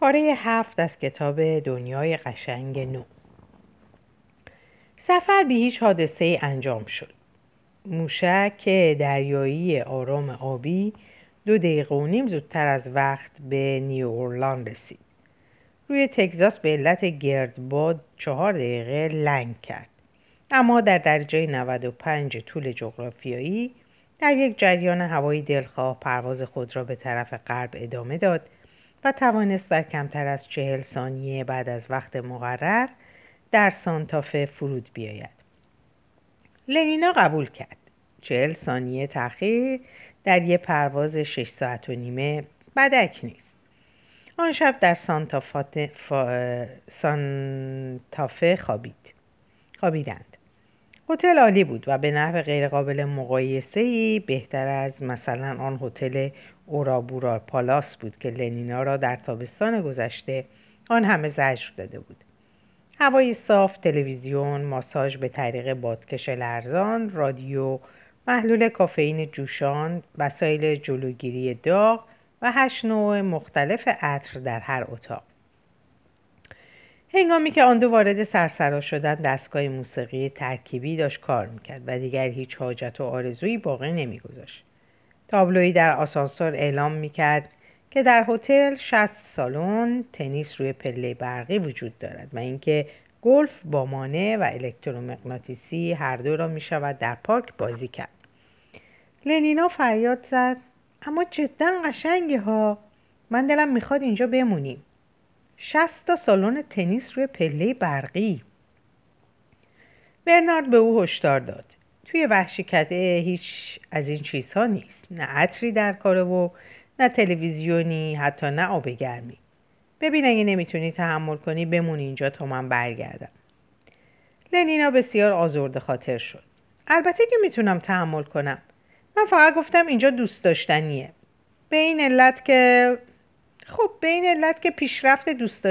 پاره 7 از کتاب دنیای قشنگ نو. سفر به هیچ حادثه‌ای انجام شد. موشک دریایی آرام آبی 2.5 دقیقه زودتر از وقت به نیویورلند رسید. روی تگزاس به علت گردباد 4 دقیقه لنگ کرد. اما در درجه 95 طول جغرافیایی در یک جریان هوایی دلخواه پرواز خود را به طرف غرب ادامه داد و توانست در کمتر از 40 ثانیه بعد از وقت مقرر در سانتافه فرود بیاید. لینا قبول کرد. 40 ثانیه تأخیر در یک پرواز 6 ساعت و نیمه بدک نیست. آن شب در سانتافه خوابیدند. هتل عالی بود و به نحو غیرقابل مقایسه‌ای بهتر از مثلا آن هتل اورابورا پالاس بود که لنینا را در تابستان گذشته آن همه زجر داده بود. هوای صاف، تلویزیون، ماساژ به طریق بادکش لرزان، رادیو، محلول کافئین جوشان، وسایل جلوگیری داغ و 8 نوع مختلف عطر در هر اتاق. هنگامی که آن دو وارد سرسرا شدند، دستگاه موسیقی ترکیبی داشت کار میکرد و دیگر هیچ حاجت و آرزویی باقی نمیگذاشت. تابلویی در آسانسور اعلام میکرد که در هتل 60 سالن تنیس روی پله برقی وجود دارد و اینکه گلف با مانع و الکترومغناطیسی هر دو را میشود در پارک بازی کرد. لنینا فریاد زد: اما جدا قشنگه ها، من دلم میخواد اینجا بمونیم. 60 تا سالن تنیس روی پله برقی. برنارد به او هشدار داد: توی وحشی کده هیچ از این چیزها نیست، نه عطری در کاره و نه تلویزیونی، حتی نه آب گرمی. ببین اگه نمیتونی تحمل کنی بمون اینجا تا من برگردم. لنینا بسیار آزرده خاطر شد. البته که میتونم تحمل کنم، من فقط گفتم اینجا دوست داشتنیه، به این علت که پیشرفت دوست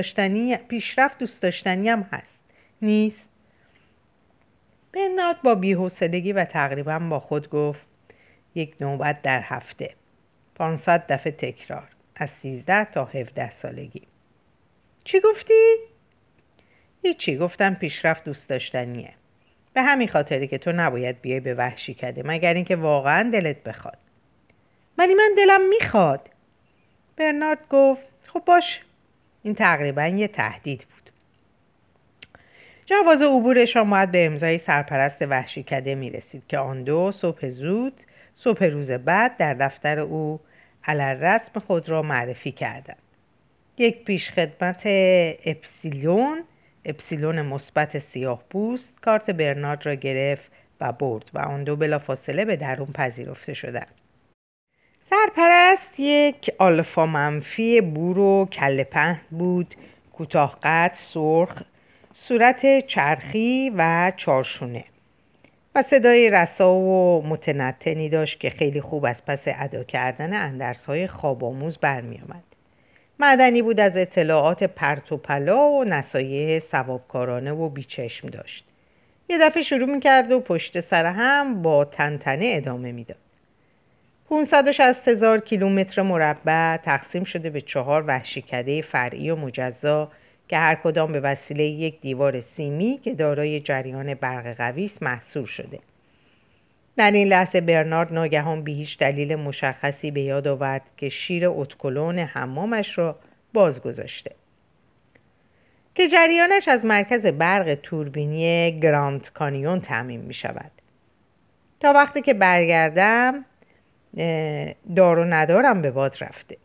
داشتنی هم هست، نیست؟ برنارد با بی‌حوصلگی و تقریبا با خود گفت: 1 نوبت در هفته، 500 دفعه تکرار، از 13 تا 17 سالگی. چی گفتی؟ هیچی، گفتم پیشرفت دوست داشتنیه، به همین خاطری که تو نباید بیای به وحشی کده مگر اینکه واقعا دلت بخواد. من دلم میخواد. برنارد گفت: خب باش. این تقریبا یه تهدید بود. جواز عبورشان باید به امضای سرپرست وحشی کده میرسید که آن دو صبح روز بعد در دفتر او علالرسم خود را معرفی کردند. یک پیشخدمت اپسیلون مثبت سیاه پوست کارت برنارد را گرفت و برد و آن دو بلافاصله به درون پذیرفته شدند. سرپرست یک آلفا منفی بور و کله پهن بود، کوتاه قد، سرخ، صورت چرخی و 4 شونه و صدای رسا و متنتنی داشت که خیلی خوب از پس ادا کردن اندرس‌های خواب‌آموز برمی آمد. معدنی بود از اطلاعات پرت و پلا و نصایح ثوابکارانه و بیچشم داشت. یه دفعه شروع می‌کرد و پشت سر هم با تنتنه ادامه می‌داد. 560,000 کیلومتر مربع تقسیم شده به 4 وحشیکده فرعی و مجزا که هر کدام به وسیله یک دیوار سیمی که دارای جریان برق قوی است محصور شده. در این لحظه برنارد ناگهان به هیچ دلیل مشخصی به یاد آورد که شیر اتکلون حمامش را باز گذاشته که جریانش از مرکز برق توربینی گراند کانیون تامین می شود. تا وقتی که برگردم دار و ندارم به باد رفته.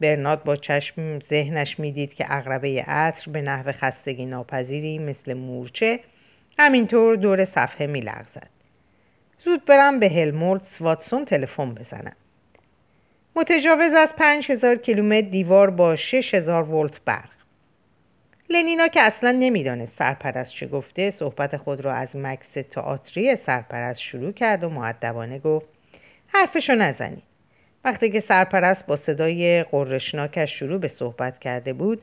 برنارد با چشم ذهنش میدید که عقربه عطر به نحو خستگی ناپذیری مثل مورچه همینطور دور صفحه میلغزد. زود برم به هلمولتس واتسون تلفن بزنم. متجاوز از 5000 کیلومتر دیوار با 6000 ولت برق. لنینا که اصلا نمیدانست سرپرست چه گفته، صحبت خود را از مکس تئاتری سرپرست شروع کرد و مؤدبانه گفت: حرفشو نزنی. وقتی که سرپرست با صدای قرشناکش شروع به صحبت کرده بود،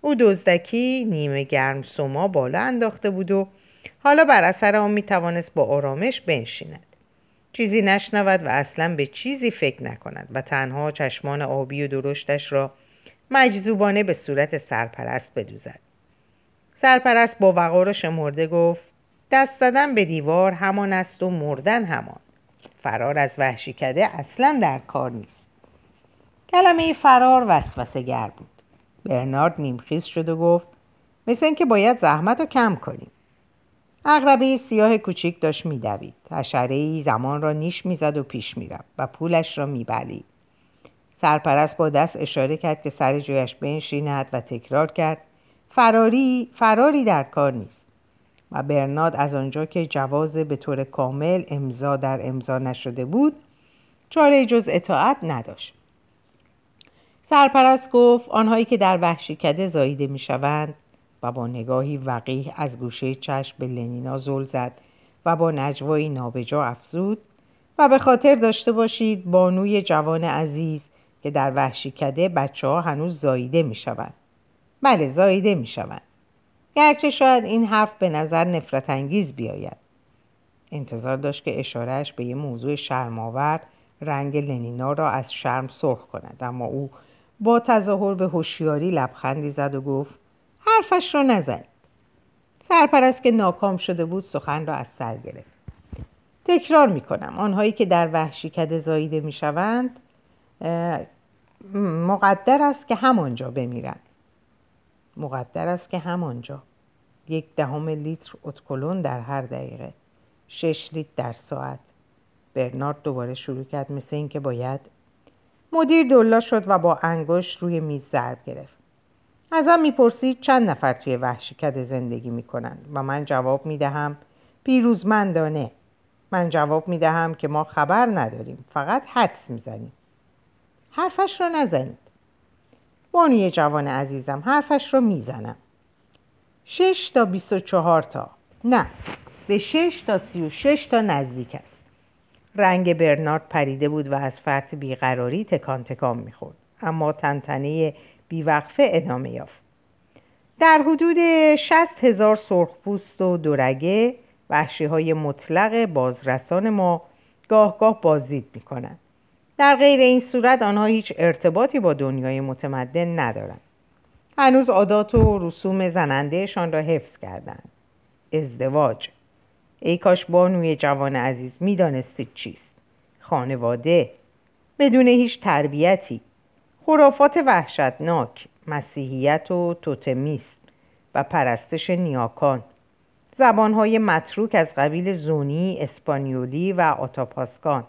او دزدکی نیمه گرم سوما بالا انداخته بود و حالا بر اثر آن میتوانست با آرامش بنشیند، چیزی نشنود و اصلا به چیزی فکر نکند و تنها چشمان آبی و درشتش را مجذوبانه به صورت سرپرست بدوزد. سرپرست با وقار شمرده گفت: دست زدن به دیوار همان است و مردن همان. فرار از وحشیکده اصلا در کار نیست. کلمه فرار وسوسه گر بود. برنارد نیمخیز شد و گفت: مثل این که باید زحمت رو کم کنیم. عقربه سیاه کوچیک داشت میدوید. حشره‌ای زمان را نیش میزد و پیش میرفت و پولش را میبلید. سرپرست با دست اشاره کرد که سر جویش بنشیند و تکرار کرد: فراری در کار نیست. و برنارد از آنجا که جواز به طور کامل امضا در امضا نشده بود، چاره جز اطاعت نداشت. سرپرست گفت: آنهایی که در وحشیکده زاییده میشوند. و با نگاهی وقیح از گوشه چشم به لنینا زل زد و با نجوایی نابجا افزود: و به خاطر داشته باشید بانوی جوان عزیز که در وحشیکده بچه‌ها هنوز زاییده میشوند. بله، زاییده میشوند. گرچه شاید این حرف به نظر نفرت انگیز بیاید. انتظار داشت که اشارهش به یه موضوع شرم‌آور رنگ لنینا را از شرم سرخ کند، اما او با تظاهر به هوشیاری لبخندی زد و گفت: حرفش رو نزد. سرپرست که ناکام شده بود سخن را از سر گرفت. تکرار میکنم، آنهایی که در وحشیکده زاییده میشوند مقدر است که همانجا بمیرند. 0.1 لیتر اتکلون در هر دقیقه، 6 لیتر در ساعت. برنارد دوباره شروع کرد: مثل این که باید. مدیر دولا شد و با انگشت روی میز ضرب گرفت. ازم میپرسید چند نفر توی وحشیکده زندگی میکنند و من جواب میدهم پیروزمندانه. من جواب میدهم که ما خبر نداریم، فقط حدس میزنیم. حرفش رو نزنید. بانوی جوان عزیزم، حرفش رو میزنم. 6 تا 24 تا، نه، به 6 تا 36 تا نزدیک است. رنگ برنارد پریده بود و از فرط بیقراری تکان تکان میخورد، اما تنتنه بیوقفه ادامه یافت. در حدود 60,000 سرخپوست و دورگه، وحشی‌های مطلق بازرسان ما، گاه گاه بازدید می‌کنند. در غیر این صورت آنها هیچ ارتباطی با دنیای متمدن ندارند. هنوز عادات و رسوم زنندهشان را حفظ کردند. ازدواج. ای کاش بانوی جوان عزیز می‌دانستید چیست. خانواده بدون هیچ تربیتی، خرافات وحشتناک، مسیحیت و توتمیسم و پرستش نیاکان، زبانهای متروک از قبیل زونی، اسپانیولی و آتاپاسکان،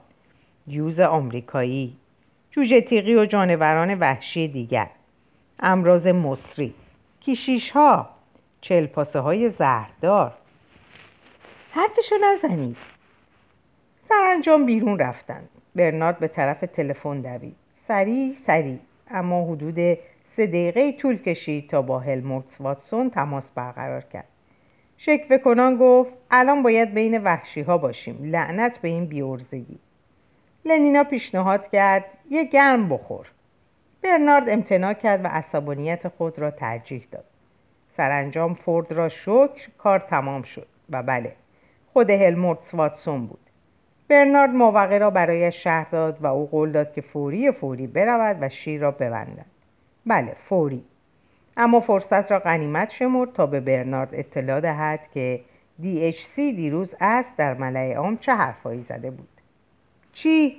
یوز آمریکایی، جوجه تیغی و جانوران وحشی دیگر، امراض مصری، کشیش‌ها، چلپاسه‌های زهردار. حرفشو نزنید. سرانجام بیرون رفتند. برنارد به طرف تلفن دوید. سریع، اما حدود 3 دقیقه طول کشید تا با هلموت واتسون تماس برقرار کرد. شکوه کنان گفت: الان باید بین وحشی ها باشیم، لعنت به این بی‌عرضگی. لنینا پیشنهاد کرد: یه گرم بخور. برنارد امتناع کرد و عصبانیت خود را ترجیح داد. سرانجام فورد را شکر، کار تمام شد و بله، خود هلموت واتسون بود. برنارد موقعه را برای شهر داد و او قول داد که فوری برود و شیر را ببندد. بله، فوری. اما فرصت را غنیمت شمرد تا به برنارد اطلاع دهد که DHC دیروز از در ملأ عام چه حرفایی زده بود. چی؟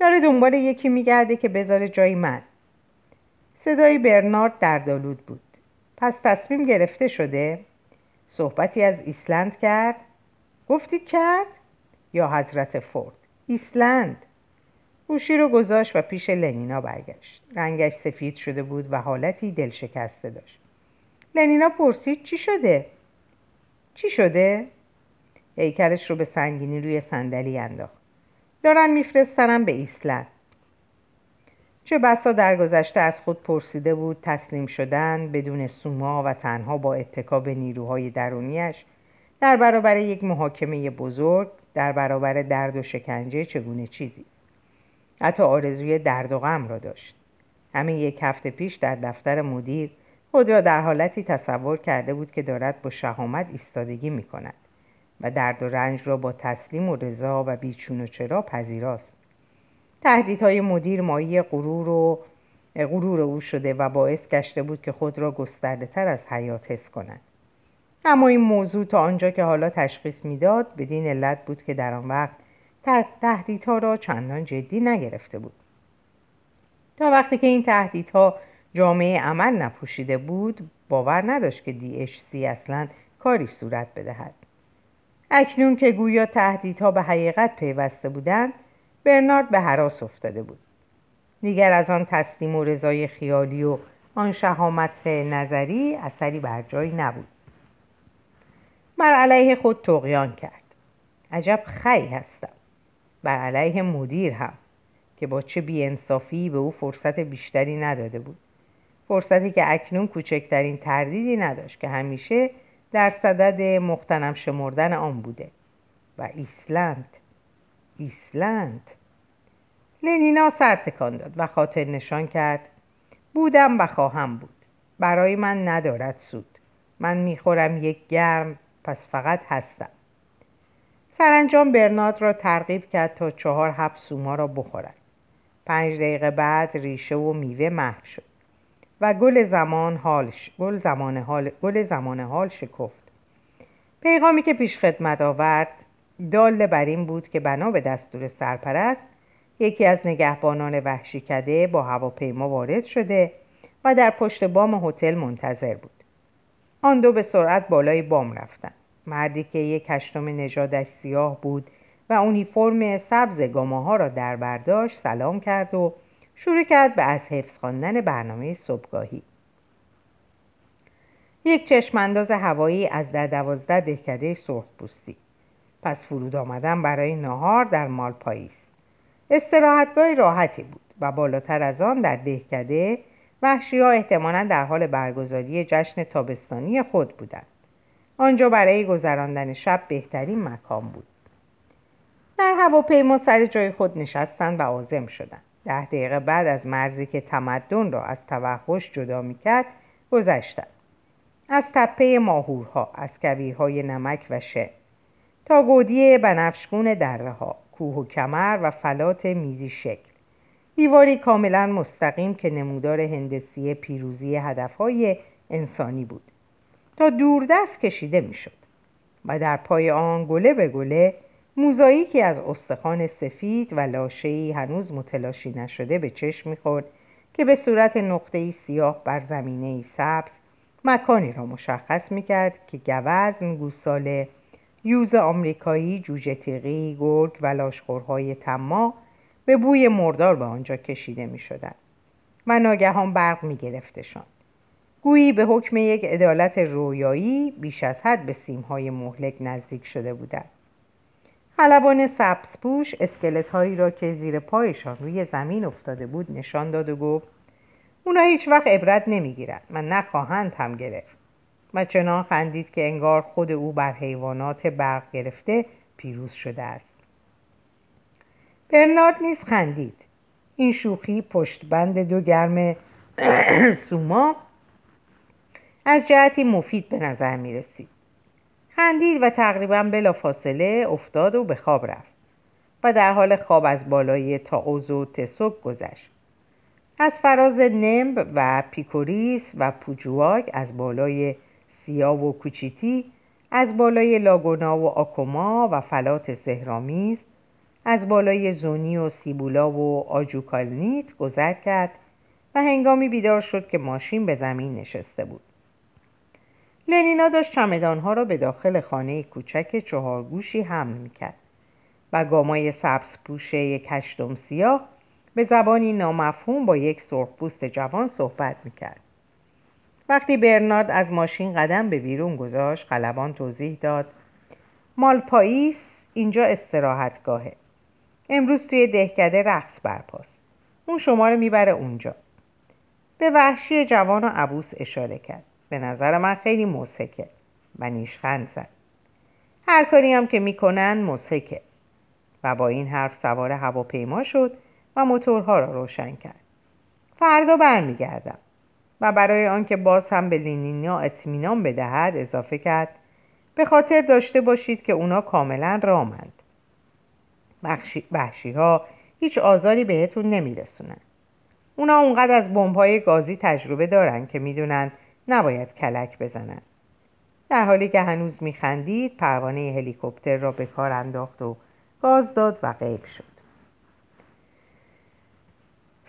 داره دنبال یکی میگرده که بذاره جای من. صدای برنارد دردآلود بود. پس تصمیم گرفته شده؟ صحبتی از ایسلند کرد؟ گفتید کرد؟ یا حضرت فورد؟ ایسلند. گوشی رو گذاشت و پیش لنینا برگشت. رنگش سفید شده بود و حالتی دلشکسته داشت. لنینا پرسید: چی شده؟ هیکلش رو به سنگینی روی صندلی انداخت. دارن میفرستنم به ایسلند. چه بسا درگذشته از خود پرسیده بود تسلیم شدن بدون سوما و تنها با اتکا به نیروهای درونیش در برابر یک محاکمه بزرگ، در برابر درد و شکنجه چگونه چیزی. حتی آرزوی درد و غم را داشت. همین 1 هفته پیش در دفتر مدیر خود را در حالتی تصور کرده بود که دارد با شهامت ایستادگی می کند و درد و رنج را با تسلیم و رضا و بیچون و چرا پذیراست. تهدیدهای مدیر مایه غرور و غرور او شده و باعث گشته بود که خود را گسترده تر از حیات حس کند. اما این موضوع تا آنجا که حالا تشخیص میداد بدین علت بود که در آن وقت تهدیدها را چندان جدی نگرفته بود. تا وقتی که این تهدیدها جامعه عمل نپوشیده بود باور نداشت که DHC اصلاً کاری صورت بدهد. اکنون که گویا تهدیدها به حقیقت پیوسته بودند، برنارد به هراس افتاده بود. دیگر از آن تسلیم و رضای خیالی و آن شهامت نظری اثری بر جایی نبود. بر علیه خود طغیان کرد. عجب خی هستم. بر علیه مدیر هم که با چه بی‌انصافی به او فرصت بیشتری نداده بود. فرصتی که اکنون کوچکترین تردیدی نداشت که همیشه در صدد مغتنم شمردن آن بوده. و ایسلند. لنینا سر تکان داد و خاطر نشان کرد: بودم و خواهم بود. برای من ندارد سود. من میخورم یک گرم، پس فقط هستم. سرانجام برنارد را ترغیب کرد تا 4 حب سوما را بخورد. 5 دقیقه بعد ریشه و میوه محو شد و گل زمان حال شکفت. پیغامی که پیش خدمت آورد دال بر این بود که بنا به دستور سرپرست یکی از نگهبانان وحشی کده با هواپیما وارد شده و در پشت بام هتل منتظر بود. آن دو به سرعت بالای بام رفتند. مردی که یک کشتوم نژادش سیاه بود و اونیفرم سبز گاماها را در برداشت سلام کرد و شروع کرد به از حفظ خواندن برنامه صبحگاهی. یک چشمانداز هوایی از 12 دهکده سرخ پوستی. پس فرود آمدن برای ناهار در مالپاییس. استراحتگاه راحتی بود و بالاتر از آن در دهکده وحشی‌ها احتمالاً در حال برگزاری جشن تابستانی خود بودند. آنجا برای گذراندن شب بهترین مکان بود. در هواپیما سر جای خود نشستند و عازم شدند. 10 دقیقه بعد از مرزی که تمدن را از توحش جدا می‌کرد گذشتند. از تپه ماهورها، از کویرهای نمک و شن تا گودی بنفشگون دره‌ها، کوه و کمر و فلات میزی شکل. دیواری کاملا مستقیم که نمودار هندسی پیروزی هدفهای انسانی بود تا دوردست کشیده می شد و در پای آن گله به گله موزاییکی از استخوان سفید و لاشه‌ای هنوز متلاشی نشده به چشم می خورد که به صورت نقطه‌ای سیاه بر زمینه‌ای سبز مکانی را مشخص می کرد که گوزن، گوساله، یوز آمریکایی، جوجه تیغی، گرگ و لاشخورهای تما به بوی مردار به آنجا کشیده می شدن و ناگهان برق می گرفتشان. گویی به حکم یک عدالت رویایی بیش از حد به سیمهای مهلک نزدیک شده بودند. خلبان سبزپوش اسکلت هایی را که زیر پایشان روی زمین افتاده بود نشان داد و گفت: اونا هیچ وقت عبرت نمی گیرند و نخواهند هم گرفت. و چنان خندید که انگار خود او بر حیوانات برق گرفته پیروز شده است. برنارد نیز خندید. این شوخی پشت بند 2 گرم سوما از جهتی مفید به نظر می رسید. خندید و تقریباً بلا فاصله افتاد و به خواب رفت و در حال خواب از بالای تاؤز و تسوک گذشت. از فراز نمب و پیکوریس و پوجواک، از بالای سیا و کوچیتی، از بالای لاگونا و آکوما و فلات سهرامیز، از بالای زونی و سیبولا و آجوکالنیت گذر کرد و هنگامی بیدار شد که ماشین به زمین نشسته بود. لنینا داشت چمدانها را به داخل خانه کوچک 4 گوشی حمل میکرد و گامای سبزپوش یک هشتم سیاه به زبانی نامفهوم با یک سرخپوست جوان صحبت میکرد. وقتی برنارد از ماشین قدم به بیرون گذاشت، خلبان توضیح داد: مالپاییس اینجا استراحتگاهه. امروز توی دهکده رقص برپاست. اون شما رو میبره اونجا. به وحشی جوان و عبوس اشاره کرد. به نظر من خیلی موسیقه و نیشخند زد. هر کاری هم که میکنن موسیقه. و با این حرف سوار هواپیما شد و موتورها را روشن کرد. فردا برمیگردم. و برای آنکه باز هم به لنینا اطمینان بدهد اضافه کرد: به خاطر داشته باشید که اونا کاملا رامند. وحشی ها هیچ آزاری بهتون نمیرسونن. اونا اونقدر از بمب‌های گازی تجربه دارن که میدونن نباید کلک بزنن. در حالی که هنوز میخندید پروانه هلیکوپتر را به کار انداخت و گاز داد و غیب شد.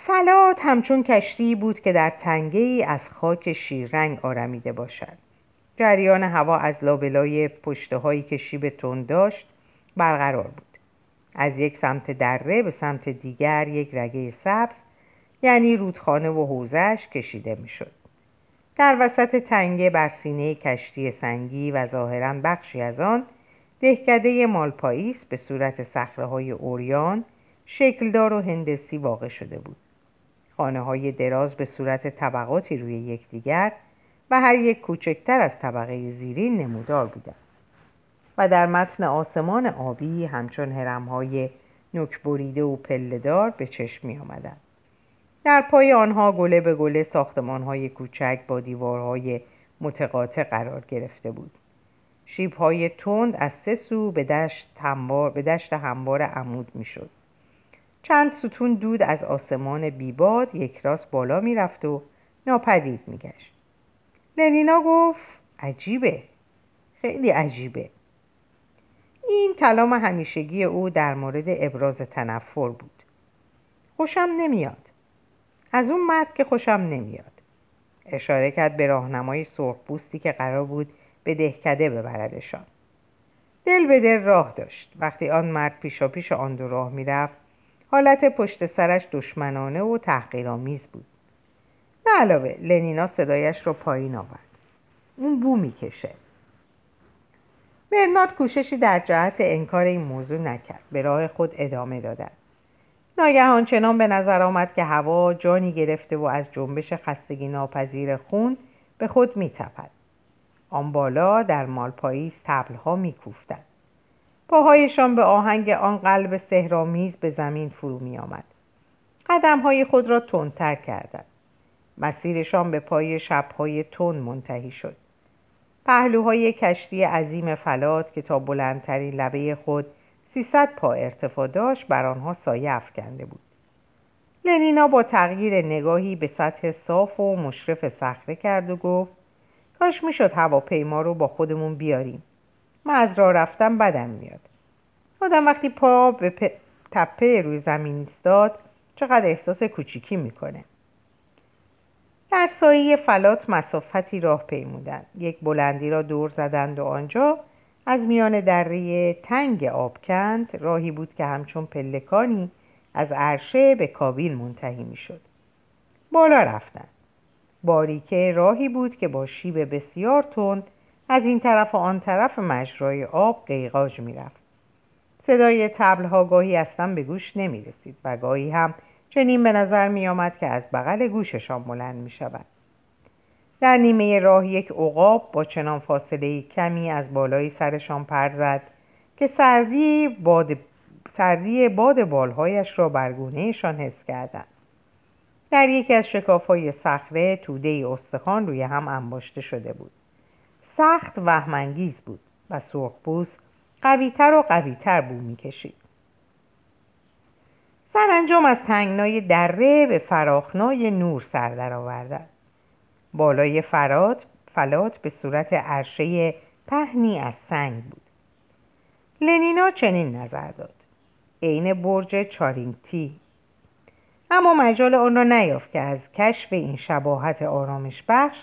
فلات همچون کشتی بود که در تنگه‌ای از خاک شیررنگ آرمیده باشد. جریان هوا از لابلای پشتهایی که شیب تند داشت برقرار بود. از یک سمت دره به سمت دیگر یک رگه سبز، یعنی رودخانه و حوضش، کشیده می شد. در وسط تنگه بر سینه کشتی سنگی و ظاهراً بخشی از آن دهکده مالپائیس به صورت صخره‌های اوریان شکلدار و هندسی واقع شده بود. خانه‌های دراز به صورت طبقاتی روی یکدیگر و هر یک کوچکتر از طبقه زیرین نمودار بودند و در متن آسمان آبی همچون هرم‌های نوک‌بریده و پله‌دار به چشم می‌آمدند. در پای آنها گله به گله ساختمان‌های کوچک با دیوارهای متقاطع قرار گرفته بود. شیب‌های تند از سه سو به دشت هموار عمود می‌شد. چند ستون دود از آسمان بیباد یک راست بالا می‌رفت و ناپدید می‌گشت. لنینا گفت عجیبه، خیلی عجیبه. این کلام همیشگی او در مورد ابراز تنفر بود. خوشم نمیاد. از اون مرد که خوشم نمیاد. اشاره کرد به راهنمای سرخپوستی که قرار بود به دهکده ببردشان. دل به دل راه داشت. وقتی آن مرد پیشاپیش آن دو راه میرفت، حالت پشت سرش دشمنانه و تحقیرآمیز بود. به علاوه لنینا صدایش رو پایین آورد. اون بو میکشه. برنارد کوششی در جهت انکار این موضوع نکرد. به راه خود ادامه دادند. ناگهان چنان به نظر آمد که هوا جانی گرفته و از جنبش خستگی ناپذیر خون به خود میتپد. آن بالا در مالپائیس طبل‌ها میکوفتند. پاهایشان به آهنگ آن قلب سهرامیز به زمین فرو میآمد. قدم‌های خود را تندتر کردند. مسیرشان به پای شب‌های تند منتهی شد. پهلوهای کشتی عظیم فلات که تا بلندترین لبه خود 300 پا ارتفاع داشت بر آنها سایه افکنده بود. لنینا با تغییر نگاهی به سطح صاف و مشرف صخره کرد و گفت کاش میشد هواپیما رو با خودمون بیاریم. من از راه رفتم بدم میاد. آدم وقتی پا به تپه روی زمین ایستاد چقدر احساس کوچیکی میکنه. در سایه فلات مسافتی راه پیمودند. یک بلندی را دور زدند و آنجا از میان دره تنگ آبکند راهی بود که همچون پلکانی از عرشه به کابین منتهی میشد. بالا رفتند. باریکه راهی بود که با شیب بسیار تند از این طرف و آن طرف مجرای آب قیقاج میرفت. صدای طبل‌ها گاهی اصلا به گوش نمیرسید و گاهی هم چنین به نظر می آمد که از بغل گوششان بلند می شود. در نیمه راه یک عقاب با چنان فاصله کمی از بالای سرشان پر زد که سردی باد بالهایش را بر گونهشان حس کردند. در یکی از شکاف‌های صخره توده‌ای استخوان روی هم انباشته شده بود. سخت وهم‌انگیز بود و سرخپوست قوی‌تر و قوی‌تر بو می‌کشید. سرانجام از تنگنای دره به فراخنای نور سر درآوردند. بالای فلات به صورت عرشه پهنی از سنگ بود. لنینا چنین نظر داد. عین برج چارینگتی. اما مجال آن را نیافت که از کشف این شباهت آرامش بخش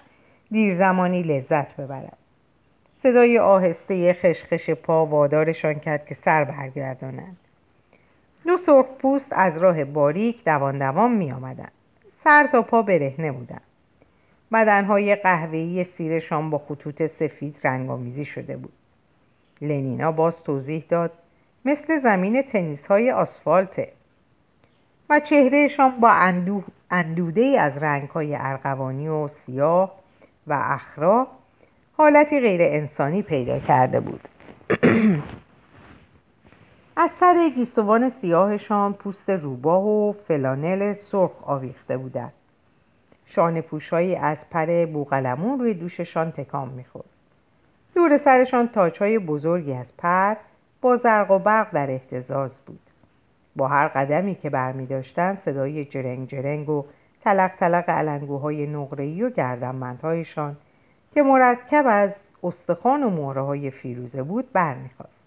دیر زمانی لذت ببرد. صدای آهسته خشخش پا وادارشان کرد که سر برگردانند. دو سرخپوست از راه باریک دوان دوان می آمدن. سر تا پا برهنه بودن. بدنهای قهوه‌ای سیرشان با خطوط سفید رنگ‌آمیزی شده بود. لنینا باز توضیح داد مثل زمین تنیس‌های آسفالته و چهرهشان با اندوده‌ای از رنگ‌های ارغوانی و سیاه و اخرا حالتی غیر انسانی پیدا کرده بود. از سر گیسوان سیاهشان پوست روباه و فلانل سرخ آویخته بودند. شانه پوشهایی از پر بوقلمون روی دوششان تکان می‌خورد. دور سرشان تاج‌های بزرگی از پر با زرق و برق در اهتزاز بود. با هر قدمی که برمی‌داشتند صدای جرنگ جرنگ و تلق تلق علنگوهای نقره‌ای و گردنبندهایشان که مرکب از استخوان و مهره‌های فیروزه بود برمی‌خاست.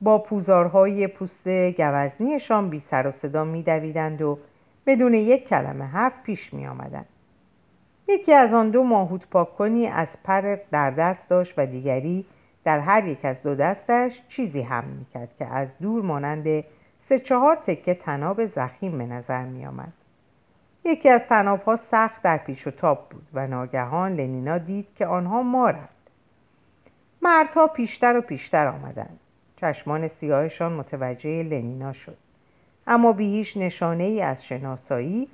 با پوزارهای پوست گوزنیشان بی سر و صدا می‌دویدند و بدون یک کلمه حرف پیش می‌آمدند. یکی از آن دو ماهوت پاک‌کنی از پر در دست داشت و دیگری در هر یک از دو دستش چیزی حمل می‌کرد که از دور مانند 3-4 تکه طناب ضخیم به نظر می‌آمد. یکی از طناب‌ها سخت در پیش و تاب بود و ناگهان لنینا دید که آنها مارند. مردها پیشتر و پیشتر آمدند. چشمان سیاهشان متوجه لنینا شد، اما بی هیچ نشانه‌ای از شناسایی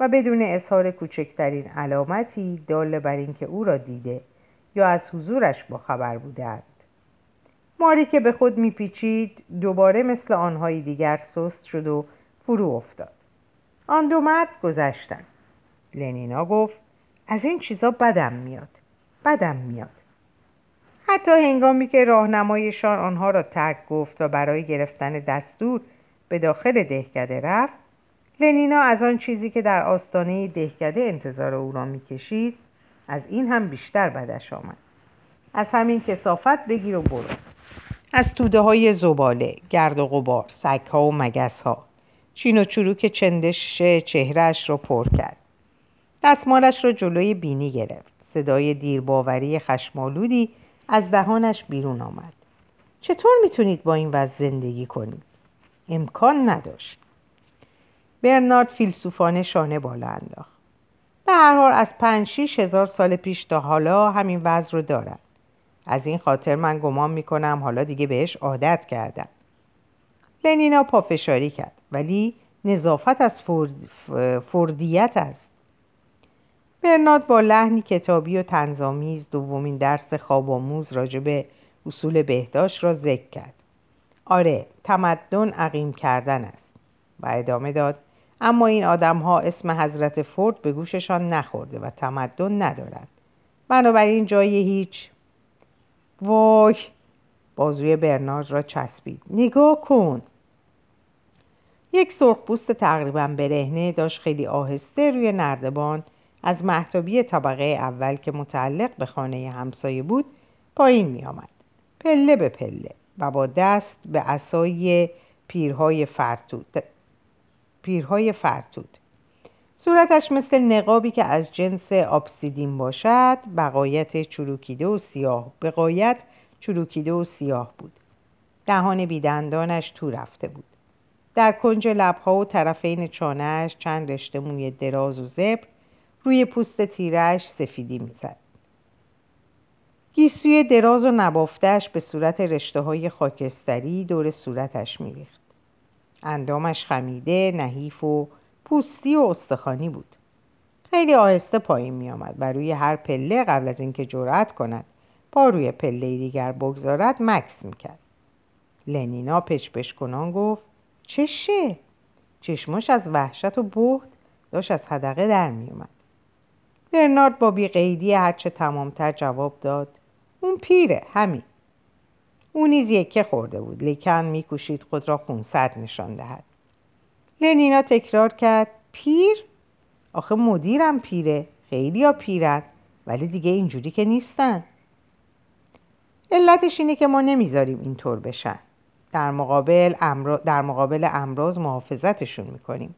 و بدون اظهار کوچکترین علامتی دال بر اینکه او را دیده یا از حضورش باخبر بودند. ماری که به خود میپیچید دوباره مثل آنهای دیگر سست شد و فرو افتاد. آن دو مرد گذشتند. لنینا گفت: از این چیزا بدم میاد. حتی هنگامی که راهنمایشان آنها را ترک گفت و برای گرفتن دستور به داخل دهکده رفت، لنینا از آن چیزی که در آستانه دهکده انتظار او را میکشید از این هم بیشتر بدش آمد. از همین کثافت بگیر و برو، از توده های زباله، گرد و غبار، سگ ها و مگس ها. چین و چروک چندش چهرهش را پر کرد. دستمالش را جلوی بینی گرفت. صدای دیرباوری خشمالودی از دهانش بیرون آمد. چطور میتونید با این وضع زندگی کنید؟ امکان نداشت. برنارد فیلسوفانه شانه بالا انداخت. به هر حال از 5-6 هزار سال پیش تا حالا همین وضع رو دارن. از این خاطر من گمان میکنم حالا دیگه بهش عادت کردن. لنینا پافشاری کرد. ولی نظافت از فردیت است. برنارد با لحنی کتابی و طنزآمیز دومین درس خواب‌آموز راجع به اصول بهداشت را ذکر کرد. آره، تمدن عقیم کردن است. و ادامه داد: اما این آدم‌ها اسم حضرت فورد به گوششان نخورده و تمدن ندارند. بنابراین جای هیچ. وای، بازوی برنارد را چسبید. نگاه کن. یک سرخپوست تقریباً برهنه داشت خیلی آهسته روی نردبان از مهتابی طبقه اول که متعلق به خانه همسایه بود پایین می آمد، پله به پله و با دست به عصای پیرهای فرتود. صورتش مثل نقابی که از جنس آبسیدین باشد، بقایت چروکیده و سیاه بود. دهان بیدندانش تو رفته بود. در کنج لب‌ها و طرفین چانه‌اش چند رشته موی دراز و زبر روی پوست تیره‌اش سفیدی می‌زد. گیسوی دراز و نبافته‌اش به صورت رشته‌های خاکستری دور صورتش می‌ریخت. اندامش خمیده، نحیف و پوستی و استخوانی بود. خیلی آهسته پایین می‌آمد و روی هر پله قبل از اینکه جرأت کند پا روی پله دیگر بگذارد مکث می‌کرد. لنینا پچ‌پچ کنان گفت: چشه؟ چشماش از وحشت و بهت داشت از حدقه در می اومد. برنارد با بی‌قیدی هرچه تمامتر جواب داد: اون پیره، همین. اون نیز یکه خورده بود، لیکن می کوشید خود را خونسرد نشان دهد. لنینا تکرار کرد: پیر؟ آخه مدیرم پیره، خیلی ها پیرن، ولی دیگه اینجوری که نیستن. علتش اینه که ما نمیذاریم اینطور بشن. در مقابل امراض محافظتشون میکنیم.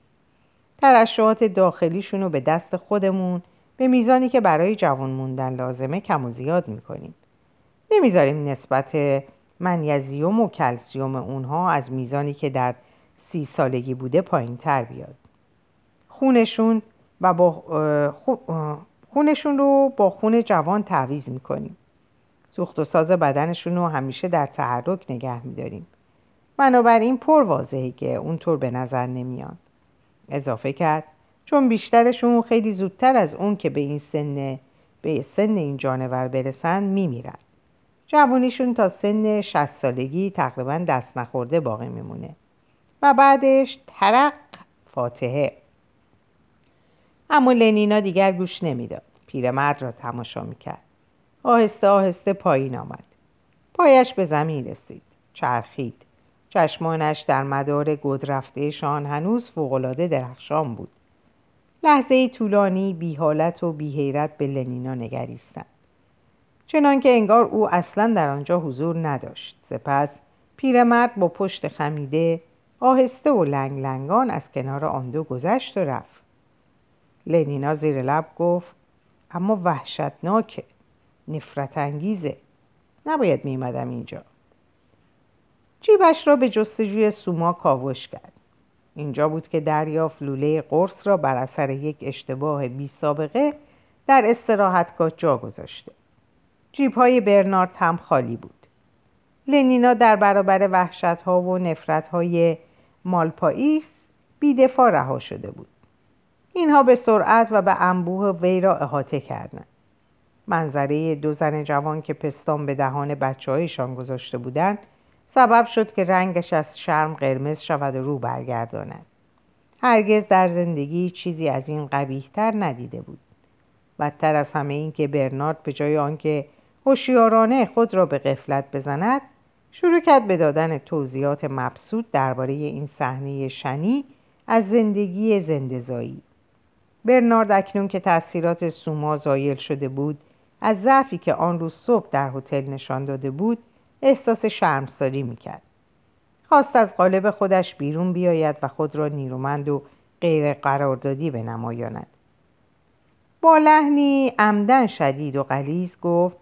ترشحات داخلیشون رو به دست خودمون به میزانی که برای جوان موندن لازمه کم و زیاد میکنیم. نمیذاریم نسبت منیزیم و کلسیم اونها از میزانی که در 30 سالگی بوده پایین تر بیاد. خونشون رو با خون جوان تعویض میکنیم. سوخت و ساز بدنشون رو همیشه در تحرک نگه میداریم. بنابراین پر واضحه که اونطور به نظر نمیان. اضافه کرد: چون بیشترشون خیلی زودتر از اون که به سن این جانور برسن میمیرن. جوانیشون تا سن 60 سالگی تقریبا دست نخورده باقی میمونه و بعدش ترق فاتحه. اما لنینا دیگر گوش نمیداد. پیرمرد را تماشا میکرد. آهسته آهسته پایین آمد. پایش به زمین رسید. چرخید. چشمانش در مدار گدرفتهشان هنوز فوق‌العاده درخشان بود. لحظه طولانی بی حالت و بی حیرت به لنینا نگریستند، چنان که انگار او اصلا در آنجا حضور نداشت. سپس پیرمرد با پشت خمیده آهسته و لنگ لنگان از کنار آن دو گذشت و رفت. لنینا زیر لب گفت: اما وحشتناکه، نفرت انگیزه، نباید میمدم اینجا. جیبش را به جستجوی سوماک آغشته کرد. اینجا بود که دریافت لوله قرص را بر اثر یک اشتباه بی سابقه در استراحتگاه جا گذاشته. جیب‌های برنارد هم خالی بود. لنینا در برابر وحشت‌ها و نفرت‌های مالپائیس بی‌دفاع رها شده بود. اینها به سرعت و به انبوه وی را احاطه کردند. منظره دو زن جوان که پستان به دهان بچه‌هایشان گذاشته بودند سبب شد که رنگش از شرم قرمز شود و رو برگرداند. هرگز در زندگی چیزی از این قبیح‌تر ندیده بود. بدتر از همه این که برنارد به جای آنکه هوشیارانه خود را به غفلت بزند، شروع کرد به دادن توضیحات مبسوط درباره این صحنه شنی از زندگی زنده‌زایی. برنارد اکنون که تأثیرات سوما زایل شده بود، از ضعفی که آن روز صبح در هتل نشان داده بود، احساس شرمساری میکرد. خواست از قالب خودش بیرون بیاید و خود را نیرومند و غیر قراردادی بنمایاند. با لحنی عمدن شدید و غلیظ گفت: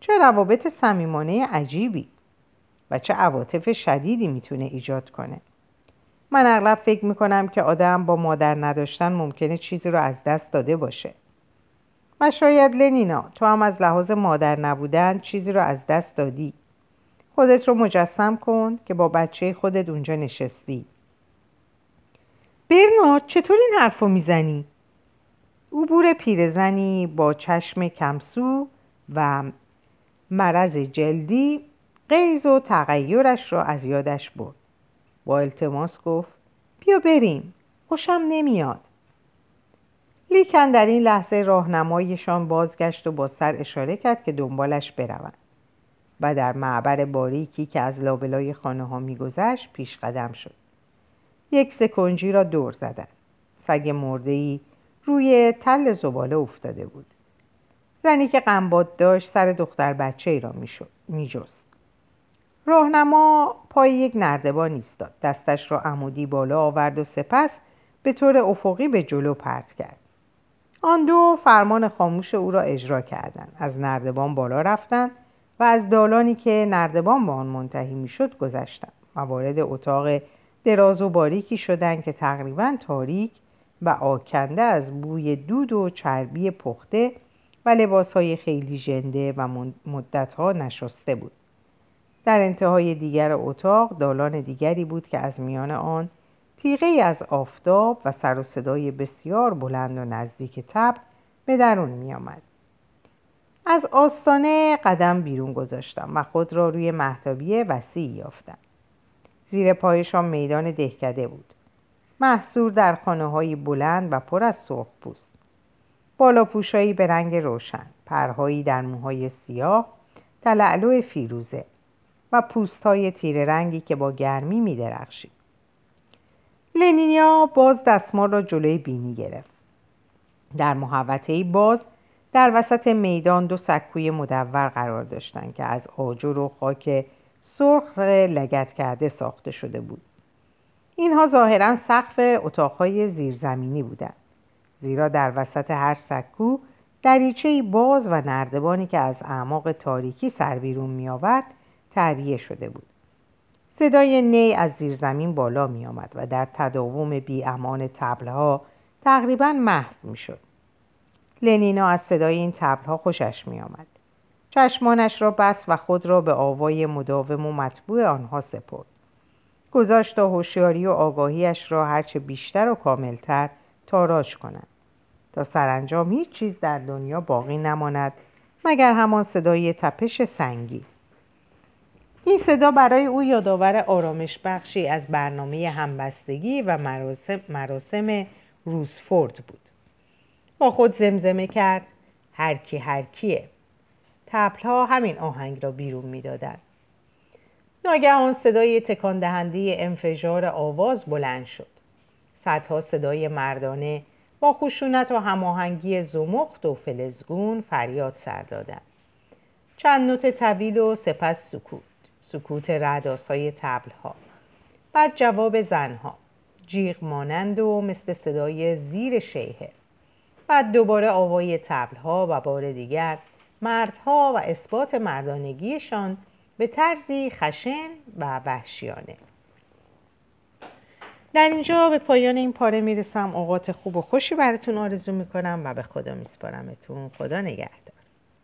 چه روابط صمیمانه عجیبی و چه عواطف شدیدی میتونه ایجاد کنه. من اغلب فکر میکنم که آدم با مادر نداشتن ممکنه چیزی رو از دست داده باشه. و شاید لنینا تو هم از لحاظ مادر نبودن چیزی رو از دست دادی. خودت رو مجسم کن که با بچه خودت اونجا نشستی. برنارد چطور این حرف رو میزنی؟ عبور پیرزنی با چشم کمسو و مرض جلدی غیظ و تغییرش را از یادش برد. با التماس گفت: بیا بریم، خوشم نمیاد. لیکن در این لحظه راهنمایشان بازگشت و با سر اشاره کرد که دنبالش بروند و در معبر باریکی که از لابلای خانه ها میگذشت پیش قدم شد. یک سکنجی را دور زدند. سگ مرده‌ای روی تل زباله افتاده بود. زنی که قنباد داشت سر دختر بچه ای را میجست. راهنما پای یک نردبان ایستاد، دستش را عمودی بالا آورد و سپس به طور افقی به جلو پرت کرد. آن دو فرمان خاموش او را اجرا کردند. از نردبان بالا رفتند و از دالانی که نردبان به آن منتهی میشد گذشتند و وارد اتاق دراز و باریکی شدند که تقریباً تاریک و آکنده از بوی دود و چربی پخته و لباس‌های خیلی ژنده و مدت‌ها نشسته بود. در انتهای دیگر اتاق دالان دیگری بود که از میان آن تیغه‌ای از آفتاب و سر و صدای بسیار بلند و نزدیک تب به درون می‌آمد. از آستانه قدم بیرون گذاشتم و خود را روی مهتابی وسیعی یافتم. زیر پایشان میدان دهکده بود، محصور در خانه‌های بلند و پر از سرخپوست. بالاپوشایی به رنگ روشن، پرهایی در موهای سیاه، تلعلو فیروزه و پوست‌های تیره رنگی که با گرمی می‌درخشید. لنینا باز دستمال را جلوی بینی گرفت. در محوطه‌ای باز در وسط میدان دو سکوی مدور قرار داشتند که از آجر و خاک سرخ لگد کرده ساخته شده بود. اینها ظاهراً سقف اتاق‌های زیرزمینی بودند، زیرا در وسط هر سکو دریچه‌ای باز و نردبانی که از اعماق تاریکی سر بیرون می‌آورد تعبیه شده بود. صدای نی از زیرزمین بالا می‌آمد و در تداوم بی‌امان طبل‌ها تقریباً محو می‌شد. لنینا از صدای این طبل‌ها خوشش می‌آمد. چشمانش را بست و خود را به آوای مداوم و مطبوع آنها سپرد. گذاشت تا هوشیاری و آگاهیش را هرچه بیشتر و کاملتر تاراج کند، تا سرانجام هیچ چیز در دنیا باقی نماند مگر همان صدای تپش سنگی. این صدا برای او یادآور آرامش بخشی از برنامه همبستگی و مراسم روزفورد بود. با خود زمزمه کرد: هرکی هرکیه. تپل‌ها همین آهنگ را بیرون می‌دادند. ناگهان صدای تکان دهنده انفجار آواز بلند شد. صدها صدای مردانه با خشونت و هماهنگی زمخت و فلزگون فریاد سر دادند. چند نوت طویل و سپس سکوت رعدآسای طبل‌ها، بعد جواب زنها جیغ مانند و مثل صدای زیر شیهه، بعد دوباره آوای طبل‌ها و بار دیگر مردها و اثبات مردانگیشان به طرزی خشن و وحشیانه. در اینجا به پایان این پاره میرسم. اوقات خوب و خوشی براتون آرزو میکنم و به خدا میسپارمتون. خدا نگهدار.